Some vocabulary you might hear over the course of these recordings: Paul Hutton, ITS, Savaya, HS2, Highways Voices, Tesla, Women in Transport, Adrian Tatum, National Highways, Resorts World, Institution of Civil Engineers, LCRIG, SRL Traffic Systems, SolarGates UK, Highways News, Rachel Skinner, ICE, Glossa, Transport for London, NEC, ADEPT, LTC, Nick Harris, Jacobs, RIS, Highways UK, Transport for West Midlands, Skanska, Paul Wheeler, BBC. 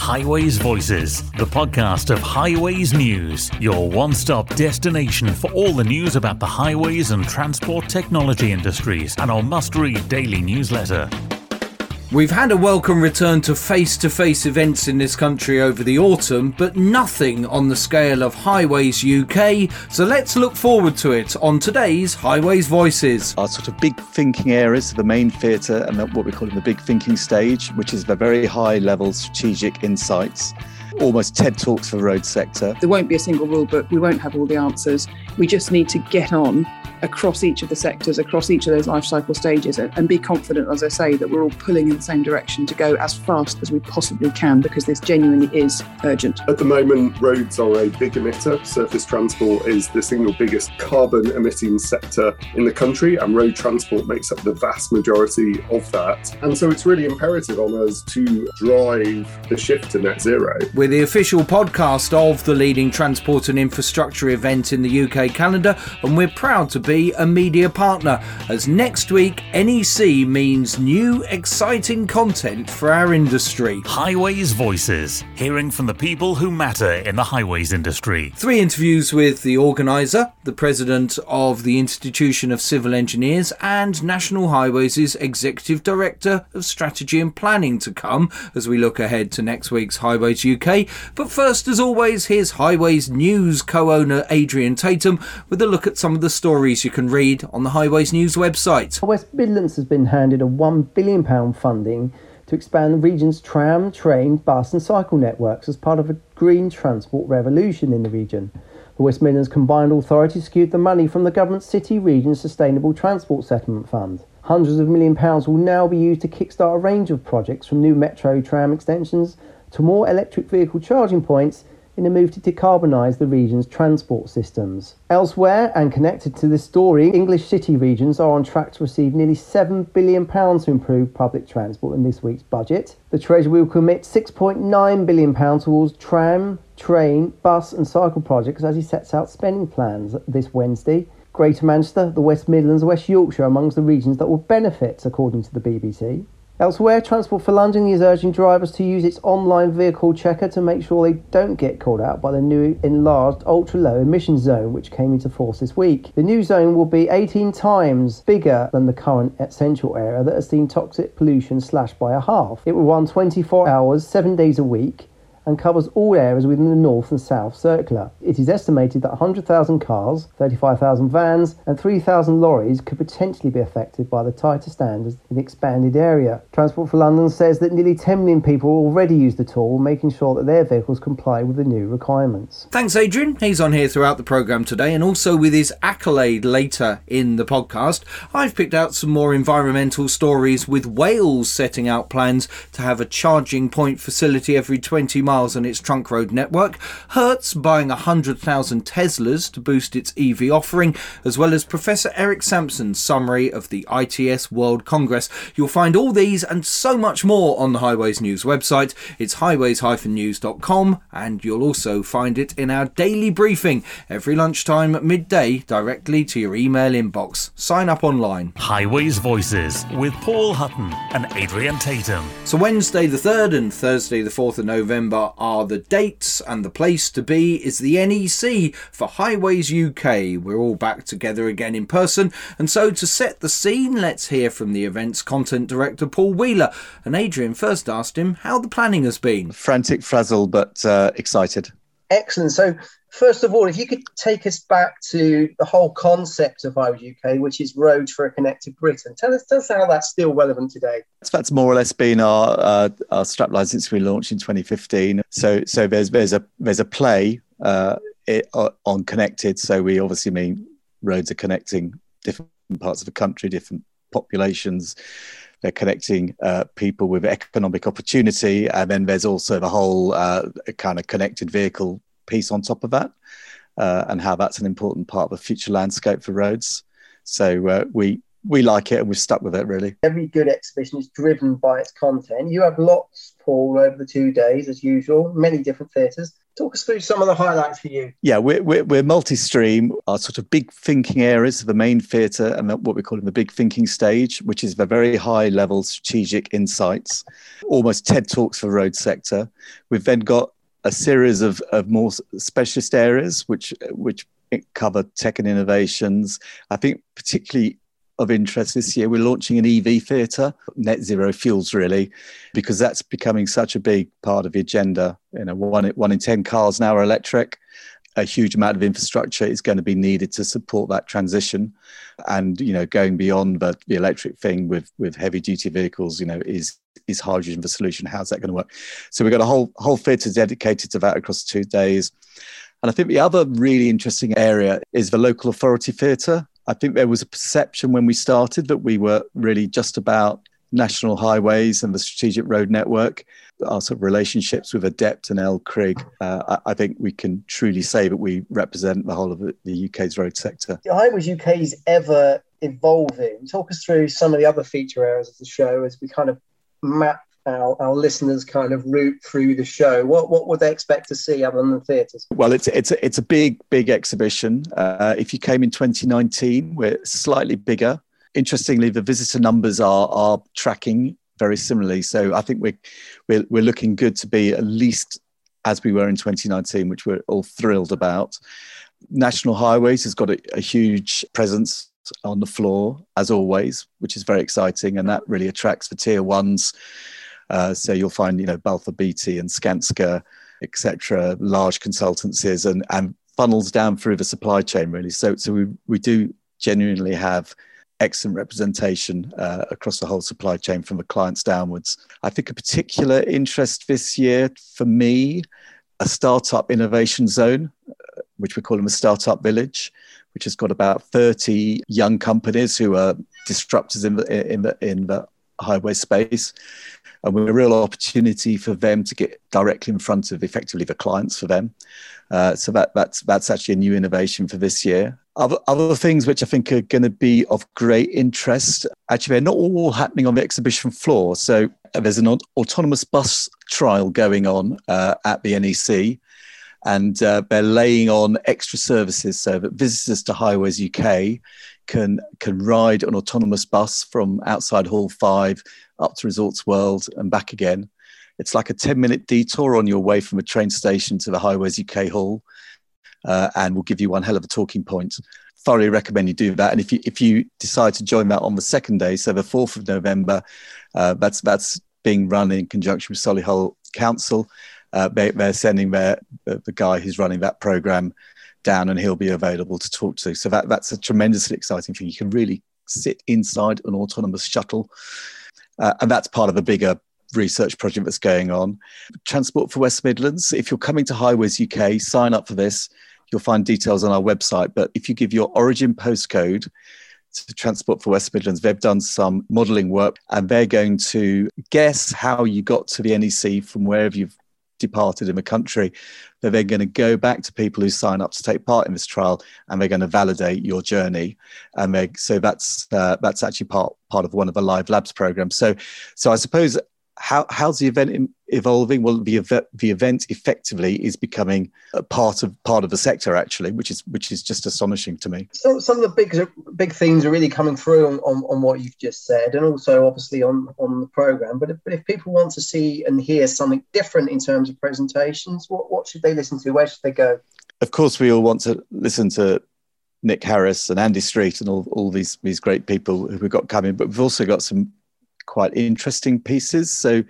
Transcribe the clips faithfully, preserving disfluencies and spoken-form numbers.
Highways Voices, the podcast of Highways News, your one-stop destination for all the news about the highways and transport technology industries, and our must-read daily newsletter. We've had a welcome return to face-to-face events in this country over the autumn, but nothing on the scale of Highways U K, so let's look forward to it on today's Highways Voices. Our sort of big thinking areas, the main theatre and what we're calling the big thinking stage, which is the very high-level strategic insights, almost TED Talks for the road sector. There won't be a single rule book, we won't have all the answers, we just need to get on across each of the sectors, across each of those life cycle stages, and be confident, as I say, that we're all pulling in the same direction to go as fast as we possibly can, because this genuinely is urgent. At the moment, roads are a big emitter. Surface transport is the single biggest carbon emitting sector in the country, and road transport makes up the vast majority of that. And so it's really imperative on us to drive the shift to net zero. We're the official podcast of the leading transport and infrastructure event in the U K calendar, and we're proud to be Be a media partner, as next week N E C means new exciting content for our industry. Highways Voices, hearing from the people who matter in the highways industry. Three interviews with the organiser, the president of the Institution of Civil Engineers and National Highways' Executive Director of Strategy and Planning to come as we look ahead to next week's Highways U K. But first, as always, here's Highways News co-owner Adrian Tatum with a look at some of the stories you can read on the Highways News website. West Midlands has been handed a one billion pounds funding to expand the region's tram, train, bus and cycle networks as part of a green transport revolution in the region. The West Midlands Combined Authority secured the money from the government's City Region Sustainable Transport Settlement Fund. Hundreds of million pounds will now be used to kickstart a range of projects, from new metro tram extensions to more electric vehicle charging points, in a move to decarbonise the region's transport systems. Elsewhere, and connected to this story, English city regions are on track to receive nearly seven billion pounds to improve public transport in this week's budget. The Treasury will commit six point nine billion pounds towards tram, train, bus and cycle projects as he sets out spending plans this Wednesday. Greater Manchester, the West Midlands and West Yorkshire are amongst the regions that will benefit, according to the B B C. Elsewhere, Transport for London is urging drivers to use its online vehicle checker to make sure they don't get called out by the new enlarged ultra-low emission zone, which came into force this week. The new zone will be eighteen times bigger than the current central area that has seen toxic pollution slashed by a half. It will run twenty-four hours, seven days a week, and covers all areas within the North and South Circular. It is estimated that one hundred thousand cars, thirty-five thousand vans and three thousand lorries could potentially be affected by the tighter standards in the expanded area. Transport for London says that nearly ten million people already use the tool, making sure that their vehicles comply with the new requirements. Thanks, Adrian. He's on here throughout the programme today, and also with his accolade later in the podcast. I've picked out some more environmental stories, with Wales setting out plans to have a charging point facility every twenty miles on its trunk road network, Hertz buying one hundred thousand Teslas to boost its E V offering, as well as Professor Eric Sampson's summary of the I T S World Congress. You'll find all these and so much more on the Highways News website. It's highways dash news dot com, and you'll also find it in our daily briefing every lunchtime at midday, directly to your email inbox. Sign up online. Highways Voices with Paul Hutton and Adrian Tatum. So Wednesday the third and Thursday the fourth of November are the dates, and the place to be is the N E C for Highways U K. We're all back together again in person, and so to set the scene, let's hear from the event's content director Paul Wheeler. And Adrian first asked him how the planning has been. Frantic, frazzled, but uh, excited. Excellent. So first of all, if you could take us back to the whole concept of Highways U K, which is Roads for a Connected Britain. Tell us, tell us how that's still relevant today. That's more or less been our uh, our strapline since we launched in twenty fifteen. So so there's there's a there's a play uh, it, uh, on connected. So we obviously mean roads are connecting different parts of the country, different populations. They're connecting uh, people with economic opportunity, and then there's also the whole uh, kind of connected vehicle piece on top of that, uh, and how that's an important part of the future landscape for roads. So uh, we we like it and we're stuck with it, really. Every good exhibition is driven by its content. You have lots, Paul, over the two days, as usual, many different theatres. Talk us through some of the highlights for you. Yeah, we're, we're, we're multi-stream. Our sort of big thinking areas are the main theatre and what we're calling the big thinking stage, which is the very high-level strategic insights, almost TED Talks for the road sector. We've then got a series of, of more specialist areas, which which cover tech and innovations. I think particularly of interest this year, we're launching an E V theatre, net zero fuels, really, because that's becoming such a big part of the agenda. You know, one, one in ten cars now are electric. A huge amount of infrastructure is going to be needed to support that transition. And, you know, going beyond the, the electric thing with, with heavy duty vehicles, you know, is is hydrogen the solution? How's that going to work? So we've got a whole, whole theatre dedicated to that across two days. And I think the other really interesting area is the local authority theatre. I think there was a perception when we started that we were really just about National Highways and the strategic road network. Our sort of relationships with ADEPT and L C R I G, uh, I think we can truly say that we represent the whole of the U K's road sector. The Highways U K is ever evolving. Talk us through some of the other feature areas of the show as we kind of map Our, our listeners kind of route through the show. What what would they expect to see other than the theatres? Well, it's it's a, it's a big big exhibition. Uh, if you came in twenty nineteen, we're slightly bigger. Interestingly, the visitor numbers are are tracking very similarly. So I think we're we're, we're looking good to be at least as we were in twenty nineteen, which we're all thrilled about. National Highways has got a, a huge presence on the floor as always, which is very exciting, and that really attracts the tier ones. Uh, so you'll find, you know, Balfour Beatty and Skanska, et cetera, large consultancies, and, and funnels down through the supply chain, really. So so we, we do genuinely have excellent representation uh, across the whole supply chain from the clients downwards. I think a particular interest this year for me, a startup innovation zone, which we call them a startup village, which has got about thirty young companies who are disruptors in the, in the, in the highway space. And we're a real opportunity for them to get directly in front of effectively the clients for them. Uh, so that that's that's actually a new innovation for this year. Other, other things which I think are going to be of great interest, actually they're not all happening on the exhibition floor. So there's an autonomous bus trial going on uh, at the N E C, and uh, they're laying on extra services so that visitors to Highways U K can can ride an autonomous bus from outside Hall five up to Resorts World and back again. It's like a ten-minute detour on your way from a train station to the Highways U K hall, uh, and will give you one hell of a talking point. Thoroughly recommend you do that. And if you if you decide to join that on the second day, so the fourth of November, uh, that's that's being run in conjunction with Solihull Council. Uh, they, they're sending their, the guy who's running that programme down, and he'll be available to talk to. So that that's a tremendously exciting thing. You can really sit inside an autonomous shuttle. Uh, and that's part of a bigger research project that's going on. Transport for West Midlands. If you're coming to Highways U K, sign up for this. You'll find details on our website. But if you give your origin postcode to Transport for West Midlands, they've done some modelling work, and they're going to guess how you got to the N E C from wherever you've departed in the country. They're then going to go back to people who sign up to take part in this trial, and they're going to validate your journey. And they, so that's uh, that's actually part part of one of the live labs programs. So, so I suppose how how's the event evolving? Well, the ev- the event effectively is becoming a part of part of the sector actually, which is which is just astonishing to me. So some of the big big themes are really coming through on, on, on what you've just said, and also obviously on, on the program. But if, but if people want to see and hear something different in terms of presentations, what what should they listen to? Where should they go? Of course, we all want to listen to Nick Harris and Andy Street and all all these these great people who we've got coming. But we've also got some quite interesting pieces. So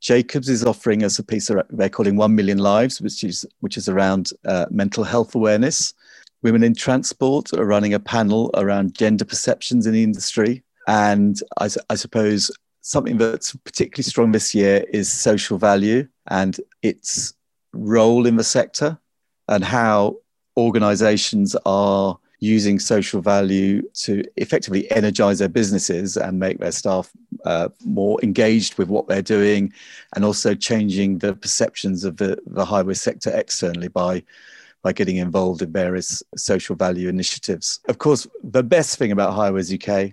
Jacobs is offering us a piece they're calling One Million Lives, which is which is around uh, mental health awareness. Women in Transport are running a panel around gender perceptions in the industry. And I, I suppose something that's particularly strong this year is social value and its role in the sector, and how organisations are using social value to effectively energise their businesses and make their staff uh, more engaged with what they're doing, and also changing the perceptions of the, the highway sector externally by, by getting involved in various social value initiatives. Of course, the best thing about Highways U K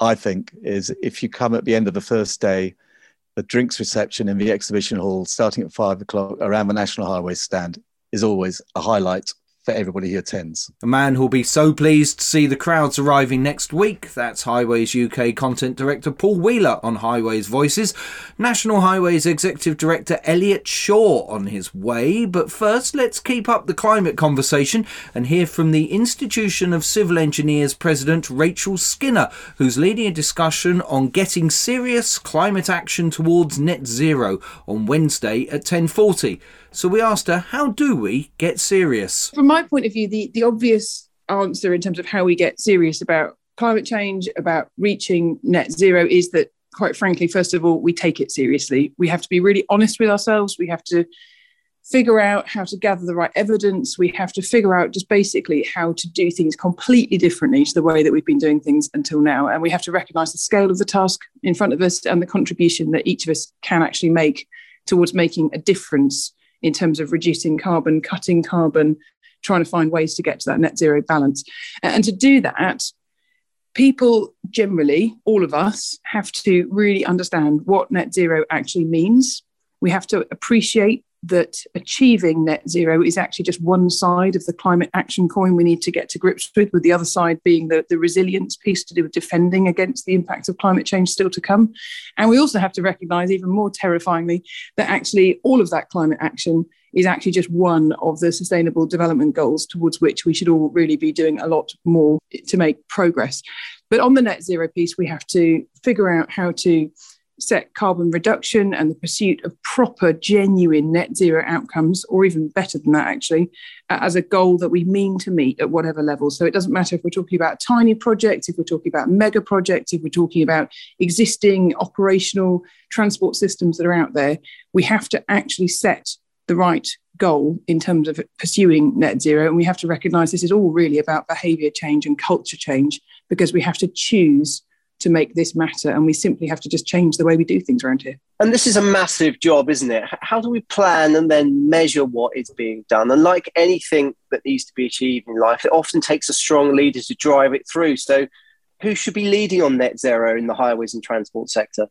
I think, is if you come at the end of the first day, the drinks reception in the exhibition hall, starting at five o'clock around the National Highways stand, is always a highlight for everybody who attends. A man who'll be so pleased to see the crowds arriving next week. That's Highways U K Content Director Paul Wheeler on Highways Voices. National Highways Executive Director Elliot Shaw on his way. But first, let's keep up the climate conversation and hear from the Institution of Civil Engineers President Rachel Skinner, who's leading a discussion on getting serious climate action towards net zero on Wednesday at ten forty. So we asked her, how do we get serious? From my point of view, the, the obvious answer in terms of how we get serious about climate change, about reaching net zero, is that, quite frankly, first of all, we take it seriously. We have to be really honest with ourselves. We have to figure out how to gather the right evidence. We have to figure out just basically how to do things completely differently to the way that we've been doing things until now. And we have to recognise the scale of the task in front of us and the contribution that each of us can actually make towards making a difference in terms of reducing carbon, cutting carbon, trying to find ways to get to that net zero balance. And to do that, people generally, all of us, have to really understand what net zero actually means. We have to appreciate that achieving net zero is actually just one side of the climate action coin we need to get to grips with, with the other side being the, the resilience piece to do with defending against the impacts of climate change still to come. And we also have to recognise, even more terrifyingly, that actually all of that climate action is actually just one of the sustainable development goals towards which we should all really be doing a lot more to make progress. But on the net zero piece, we have to figure out how to set carbon reduction and the pursuit of proper, genuine net zero outcomes, or even better than that, actually, as a goal that we mean to meet at whatever level. So it doesn't matter if we're talking about tiny projects, if we're talking about mega projects, if we're talking about existing operational transport systems that are out there, we have to actually set the right goal in terms of pursuing net zero. And we have to recognise this is all really about behaviour change and culture change, because we have to choose to make this matter, and we simply have to just change the way we do things around here. And this is a massive job, isn't it? How do we plan and then measure what is being done? And like anything that needs to be achieved in life, it often takes a strong leader to drive it through. So who should be leading on net zero in the highways and transport sector?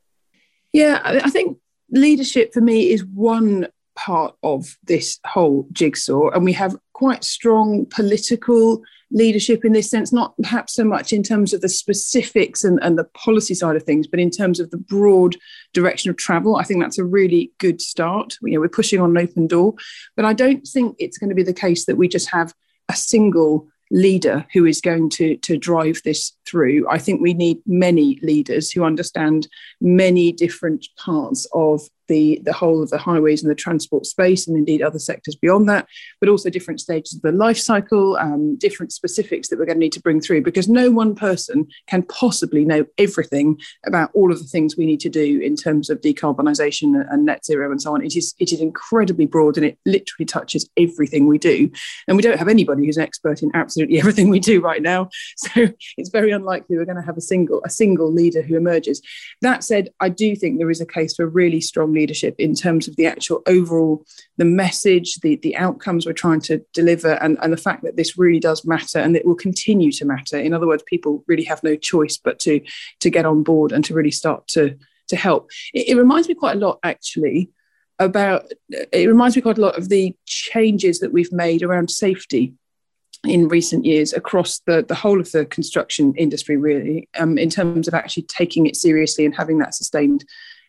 Yeah, I think leadership for me is one part of this whole jigsaw, and we have quite strong political leadership in this sense, not perhaps so much in terms of the specifics and, and the policy side of things, but in terms of the broad direction of travel. I think that's a really good start. You know, we're pushing on an open door, but I don't think it's going to be the case that we just have a single leader who is going to, to drive this through. I think we need many leaders who understand many different parts of the, the whole of the highways and the transport space, and indeed other sectors beyond that, but also different stages of the life cycle, um, different specifics that we're going to need to bring through, because no one person can possibly know everything about all of the things we need to do in terms of decarbonisation and net zero and so on. It is, it is incredibly broad, and it literally touches everything we do. And we don't have anybody who's an expert in absolutely everything we do right now. So it's very unlikely we're going to have a single, a single leader who emerges. That said, I do think there is a case for really strong leadership in terms of the actual overall, the message, the, the outcomes we're trying to deliver, and, and the fact that this really does matter and it will continue to matter. In other words, people really have no choice but to, to get on board and to really start to, to help. It, it reminds me quite a lot, actually, about, it reminds me quite a lot of the changes that we've made around safety in recent years across the, the whole of the construction industry, really, um, in terms of actually taking it seriously and having that sustained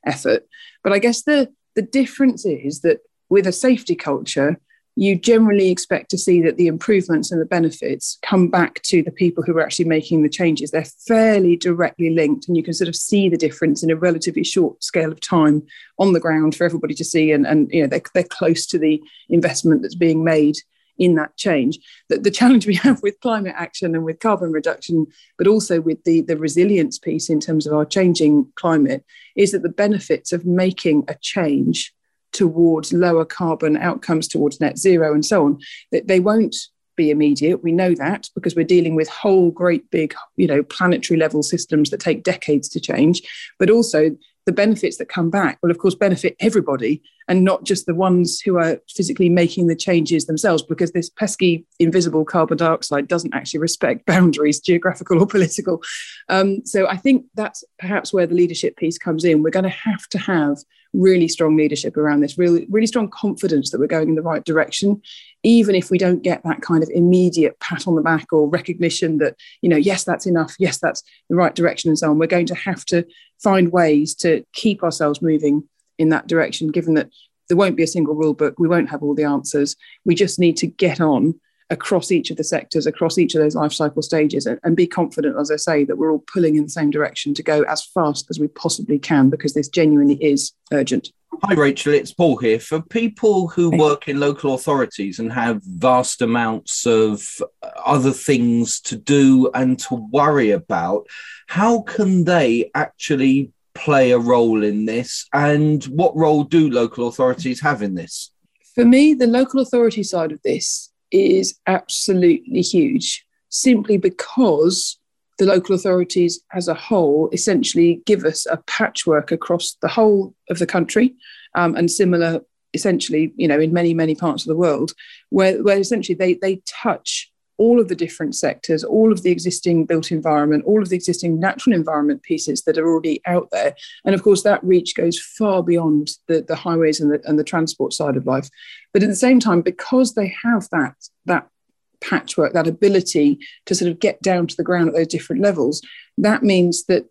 effort. But I guess the, the difference is that with a safety culture, you generally expect to see that the improvements and the benefits come back to the people who are actually making the changes. They're fairly directly linked, and you can sort of see the difference in a relatively short scale of time on the ground for everybody to see. And, and you know, they're, they're close to the investment that's being made in that change. That the challenge we have with climate action and with carbon reduction, but also with the, the resilience piece in terms of our changing climate, is that the benefits of making a change towards lower carbon outcomes, towards net zero and so on, that they won't be immediate. We know that because we're dealing with whole great big, you know, planetary level systems that take decades to change, but also the benefits that come back will, of course, benefit everybody and not just the ones who are physically making the changes themselves, because this pesky invisible carbon dioxide doesn't actually respect boundaries, geographical or political. Um, so I think that's perhaps where the leadership piece comes in. We're going to have to have really strong leadership around this, really, really strong confidence that we're going in the right direction, even if we don't get that kind of immediate pat on the back or recognition that, you know, yes, that's enough, yes, that's the right direction and so on. We're going to have to find ways to keep ourselves moving in that direction, given that there won't be a single rule book, we won't have all the answers. We just need to get on across each of the sectors, across each of those life cycle stages, and, and be confident, as I say, that we're all pulling in the same direction to go as fast as we possibly can, because this genuinely is urgent. Hi, Rachel, it's Paul here. For people who work in local authorities and have vast amounts of other things to do and to worry about, how can they actually play a role in this, and what role do local authorities have in this? For me, the local authority side of this is absolutely huge, simply because the local authorities as a whole essentially give us a patchwork across the whole of the country, um, and similar essentially, you know, in many, many parts of the world, where, where essentially they they touch all of the different sectors, all of the existing built environment, all of the existing natural environment pieces that are already out there. And of course, that reach goes far beyond the, the highways and the, and the transport side of life. But at the same time, because they have that, that patchwork, that ability to sort of get down to the ground at those different levels, that means that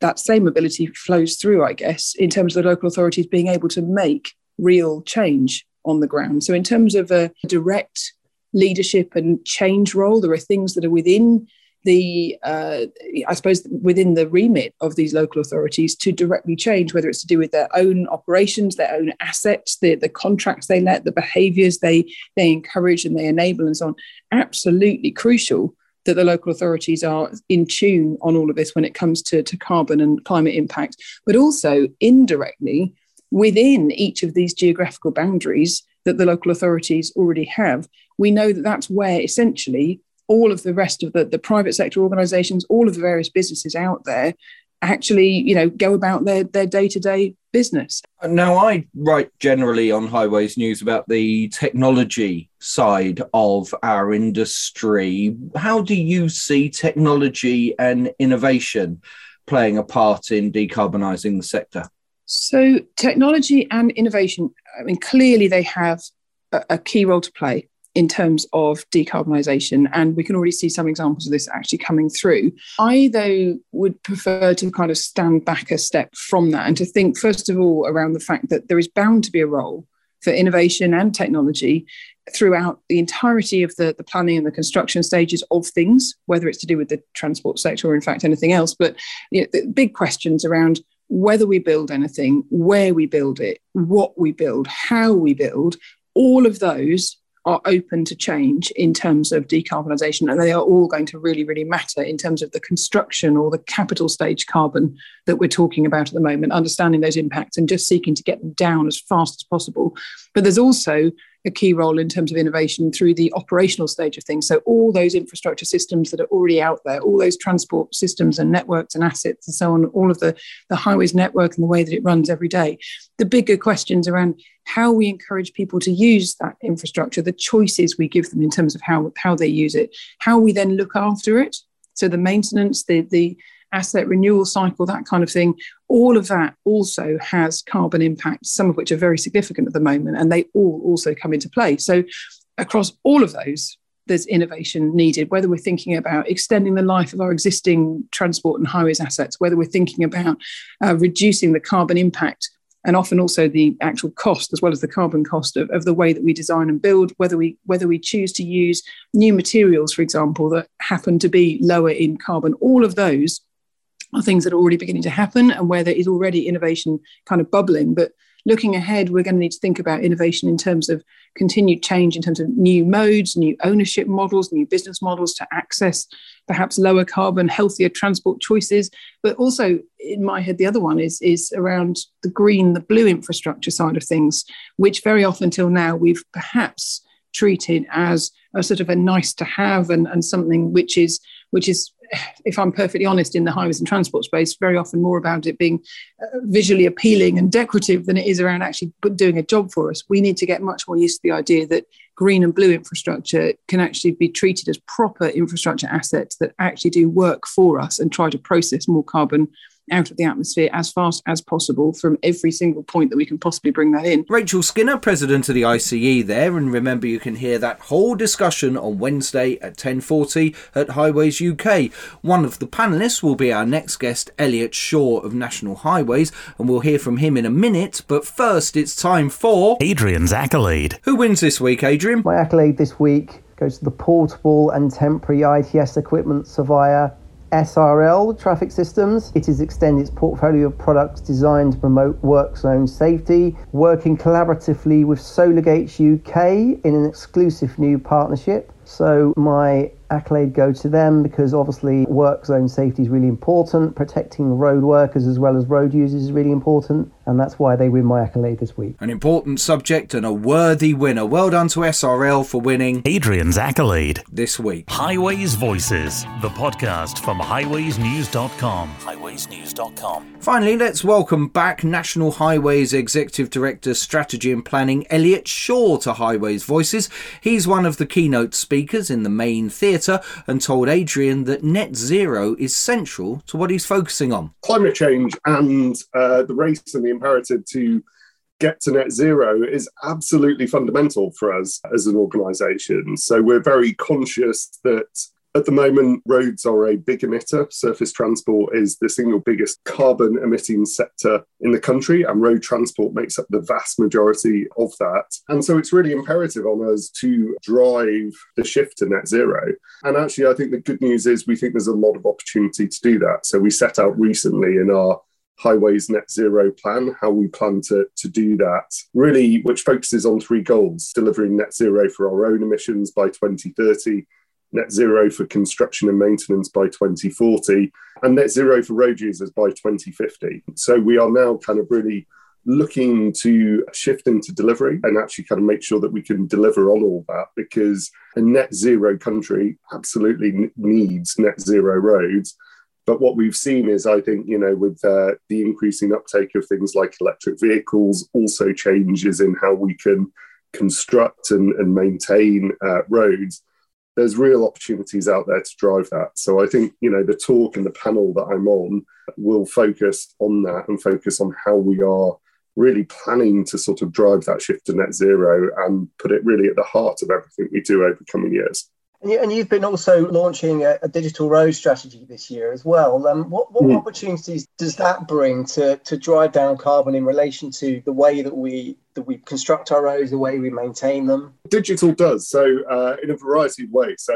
that same ability flows through, I guess, in terms of the local authorities being able to make real change on the ground. So in terms of a direct leadership and change role, there are things that are within the, uh, I suppose, within the remit of these local authorities to directly change, whether it's to do with their own operations, their own assets, the, the contracts they let, the behaviours they, they encourage and they enable and so on. Absolutely crucial that the local authorities are in tune on all of this when it comes to, to carbon and climate impact, but also indirectly within each of these geographical boundaries that the local authorities already have. We know that that's where essentially all of the rest of the, the private sector organisations, all of the various businesses out there actually, you know, go about their, their day-to-day business. Now, I write generally on Highways News about the technology side of our industry. How do you see technology and innovation playing a part in decarbonising the sector? So technology and innovation, I mean, clearly they have a, a key role to play in terms of decarbonisation, and we can already see some examples of this actually coming through. I, though, would prefer to kind of stand back a step from that and to think, first of all, around the fact that there is bound to be a role for innovation and technology throughout the entirety of the, the planning and the construction stages of things, whether it's to do with the transport sector or, in fact, anything else. But, you know, the big questions around whether we build anything, where we build it, what we build, how we build, all of those are open to change in terms of decarbonisation, and they are all going to really, really matter in terms of the construction or the capital stage carbon that we're talking about at the moment, understanding those impacts and just seeking to get them down as fast as possible. But there's also a key role in terms of innovation through the operational stage of things. So all those infrastructure systems that are already out there, all those transport systems and networks and assets and so on, all of the, the highways network and the way that it runs every day. The bigger questions around how we encourage people to use that infrastructure, the choices we give them in terms of how, how they use it, how we then look after it. So the maintenance, the, the asset renewal cycle, that kind of thing, all of that also has carbon impacts, some of which are very significant at the moment, and they all also come into play. So across all of those, there's innovation needed, whether we're thinking about extending the life of our existing transport and highways assets, whether we're thinking about uh, reducing the carbon impact and often also the actual cost, as well as the carbon cost of, of the way that we design and build, whether we whether we choose to use new materials, for example, that happen to be lower in carbon. All of those are things that are already beginning to happen and where there is already innovation kind of bubbling. But looking ahead, we're going to need to think about innovation in terms of continued change, in terms of new modes, new ownership models, new business models to access perhaps lower carbon, healthier transport choices. But also in my head, the other one is, is around the green, the blue infrastructure side of things, which very often till now we've perhaps treated as a sort of a nice to have and, and something which is which is if I'm perfectly honest, in the highways and transport space, very often more about it being visually appealing and decorative than it is around actually doing a job for us. We need to get much more used to the idea that green and blue infrastructure can actually be treated as proper infrastructure assets that actually do work for us and try to process more carbon out of the atmosphere as fast as possible from every single point that we can possibly bring that in. Rachel Skinner, president of the I C E there, and remember you can hear that whole discussion on Wednesday at ten forty at Highways U K. One of the panellists will be our next guest, Elliot Shaw of National Highways, and we'll hear from him in a minute, but first it's time for... Adrian's Accolade. Who wins this week, Adrian? My accolade this week goes to the portable and temporary I T S equipment Savaya S R L Traffic Systems. It has extended its portfolio of products designed to promote work zone safety, working collaboratively with SolarGates U K in an exclusive new partnership. So my accolade goes to them because obviously work zone safety is really important. Protecting road workers as well as road users is really important, and that's why they win my accolade this week. An important subject and a worthy winner. Well done to S R L for winning Adrian's accolade this week. Highways Voices, the podcast from highways news dot com. highways news dot com. Finally, let's welcome back National Highways Executive Director Strategy and Planning Elliot Shaw to Highways Voices. He's one of the keynote speakers in the main theatre and told Adrian that net zero is central to what he's focusing on. Climate change and uh, the race and the imperative to get to net zero is absolutely fundamental for us as an organisation. So we're very conscious that at the moment roads are a big emitter. Surface transport is the single biggest carbon emitting sector in the country, and road transport makes up the vast majority of that. And so it's really imperative on us to drive the shift to net zero. And actually, I think the good news is we think there's a lot of opportunity to do that. So we set out recently in our Highways Net Zero plan, how we plan to, to do that, really, which focuses on three goals: delivering net zero for our own emissions by twenty thirty, net zero for construction and maintenance by twenty forty, and net zero for road users by twenty fifty. So we are now kind of really looking to shift into delivery and actually kind of make sure that we can deliver on all that, because a net zero country absolutely needs net zero roads. But what we've seen is, I think, you know, with uh, the increasing uptake of things like electric vehicles, also changes in how we can construct and, and maintain uh, roads. There's real opportunities out there to drive that. So I think, you know, the talk and the panel that I'm on will focus on that and focus on how we are really planning to sort of drive that shift to net zero and put it really at the heart of everything we do over coming years. And you've been also launching a, a digital road strategy this year as well. Um, what what mm. opportunities does that bring to, to drive down carbon in relation to the way that we that we construct our roads, the way we maintain them? Digital does, so uh, in a variety of ways. So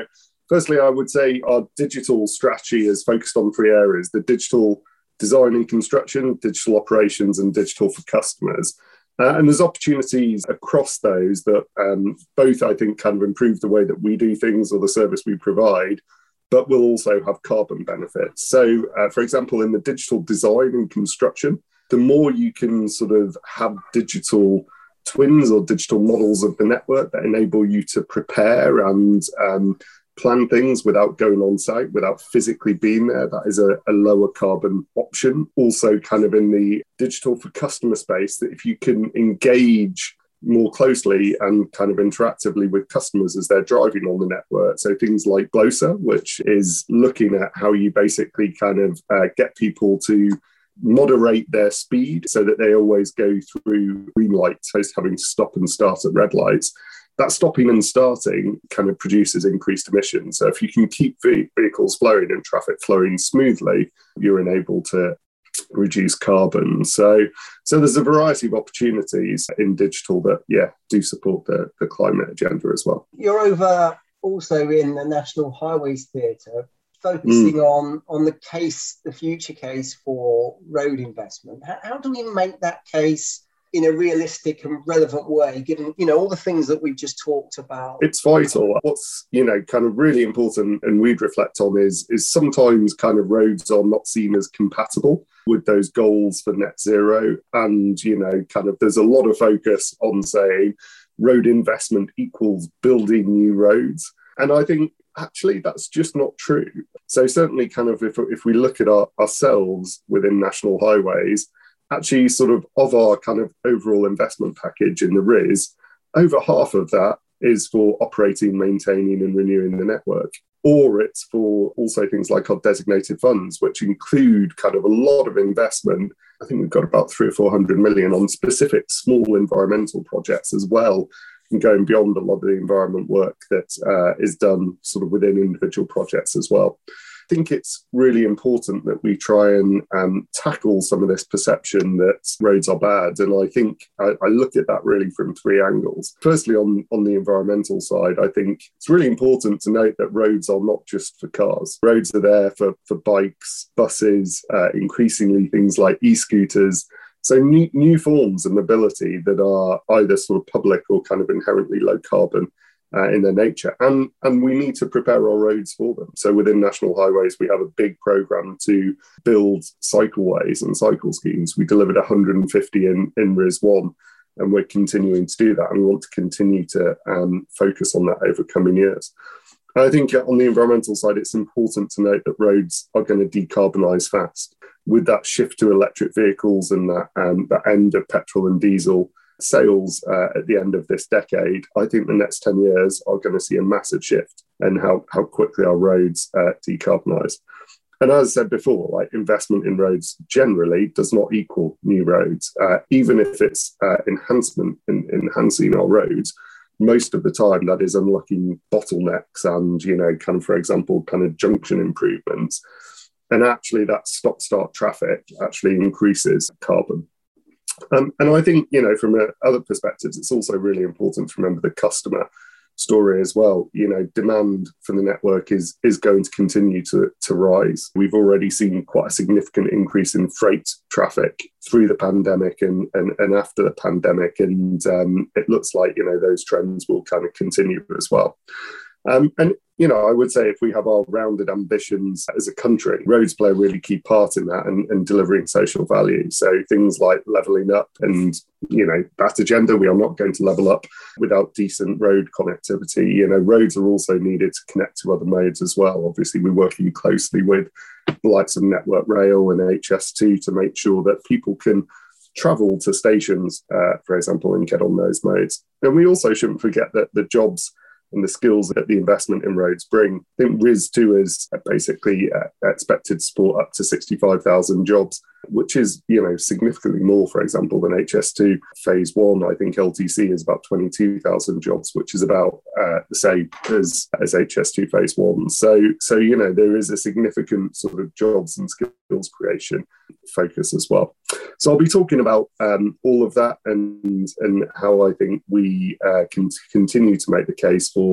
firstly, I would say our digital strategy is focused on three areas: the digital design and construction, digital operations, and digital for customers. Uh, and there's opportunities across those that um, both, I think, kind of improve the way that we do things or the service we provide, but will also have carbon benefits. So, uh, for example, in the digital design and construction, the more you can sort of have digital twins or digital models of the network that enable you to prepare and um, plan things without going on site, without physically being there, that is a, a lower carbon option. Also kind of in the digital for customer space, that if you can engage more closely and kind of interactively with customers as they're driving on the network. So things like Glossa, which is looking at how you basically kind of uh, get people to moderate their speed so that they always go through green lights, as having to stop and start at red lights. That stopping and starting kind of produces increased emissions. So if you can keep vehicles flowing and traffic flowing smoothly, you're enabled to reduce carbon. So, so there's a variety of opportunities in digital that, yeah, do support the, the climate agenda as well. You're over also in the National Highways Theatre, focusing mm. on, on the case, the future case for road investment. How, how do we make that case in a realistic and relevant way, given, you know, all the things that we've just talked about? It's vital. What's, you know, kind of really important and we'd reflect on is, is sometimes kind of roads are not seen as compatible with those goals for net zero. And, you know, kind of there's a lot of focus on saying road investment equals building new roads. And I think actually, that's just not true. So certainly kind of if, if we look at our, ourselves within National Highways, actually sort of of our kind of overall investment package in the R I S, over half of that is for operating, maintaining and renewing the network. Or it's for also things like our designated funds, which include kind of a lot of investment. I think we've got about three or four hundred million on specific small environmental projects as well, and going beyond a lot of the environment work that uh, is done sort of within individual projects as well. I think it's really important that we try and um, tackle some of this perception that roads are bad. And I think I, I look at that really from three angles. Firstly, on, on the environmental side, I think it's really important to note that roads are not just for cars. Roads are there for, for bikes, buses, uh, increasingly things like e-scooters. So new, new forms of mobility that are either sort of public or kind of inherently low carbon Uh, in their nature, and and we need to prepare our roads for them. So within National Highways, we have a big programme to build cycleways and cycle schemes. We delivered one hundred fifty in, in R I S one, and we're continuing to do that, and we want to continue to um, focus on that over coming years. And I think on the environmental side, it's important to note that roads are going to decarbonise fast. With that shift to electric vehicles and that, um, that end of petrol and diesel sales uh, at the end of this decade, I think the next ten years are going to see a massive shift in how, how quickly our roads uh, decarbonise. And as I said before, like investment in roads generally does not equal new roads. Uh, even if it's uh, enhancement in enhancing our roads, most of the time that is unlocking bottlenecks and, you know, kind of, for example, kind of junction improvements. And actually that stop-start traffic actually increases carbon. Um, and I think, you know, from uh, other perspectives, it's also really important to remember the customer story as well. You know, demand for the network is is going to continue to, to rise. We've already seen quite a significant increase in freight traffic through the pandemic and, and, and after the pandemic. And um, it looks like, you know, those trends will kind of continue as well. Um, and, you know, I would say if we have our rounded ambitions as a country, roads play a really key part in that and, and delivering social value. So things like levelling up and, you know, that agenda, we are not going to level up without decent road connectivity. You know, roads are also needed to connect to other modes as well. Obviously, we're working closely with the likes of Network Rail and H S two to make sure that people can travel to stations, uh, for example, and get on those modes. And we also shouldn't forget that the jobs and the skills that the investment in roads bring. I think R I S two is basically expected to support up to sixty-five thousand jobs, which is, you know, significantly more, for example, than H S two. Phase one, I think L T C is about twenty-two thousand jobs, which is about uh, the same as, as H S two phase one. So, so, you know, there is a significant sort of jobs and skills creation focus as well. So I'll be talking about um, all of that and, and how I think we uh, can continue to make the case for,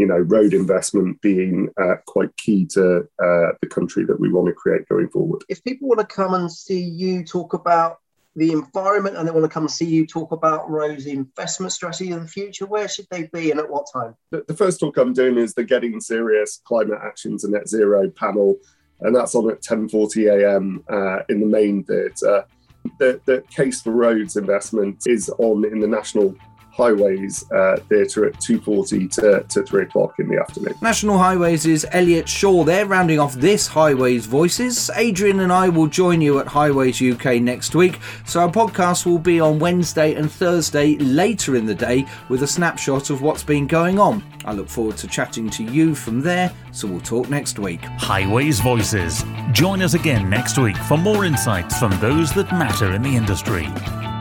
you know, road investment being uh, quite key to uh, the country that we want to create going forward. If people want to come and see you talk about the environment and they want to come and see you talk about roads investment strategy in the future, where should they be and at what time? The, the first talk I'm doing is the Getting Serious Climate Action to Net Zero panel, and that's on at ten forty a m uh, in the main theatre. The, the case for roads investment is on in the National Highways uh, Theatre at two forty to, to three o'clock in the afternoon. National Highways is Elliot Shaw there, rounding off this Highways Voices. Adrian and I will join you at Highways U K next week, so our podcast will be on Wednesday and Thursday later in the day with a snapshot of what's been going on. I look forward to chatting to you from there, so we'll talk next week. Highways Voices. Join us again next week for more insights from those that matter in the industry.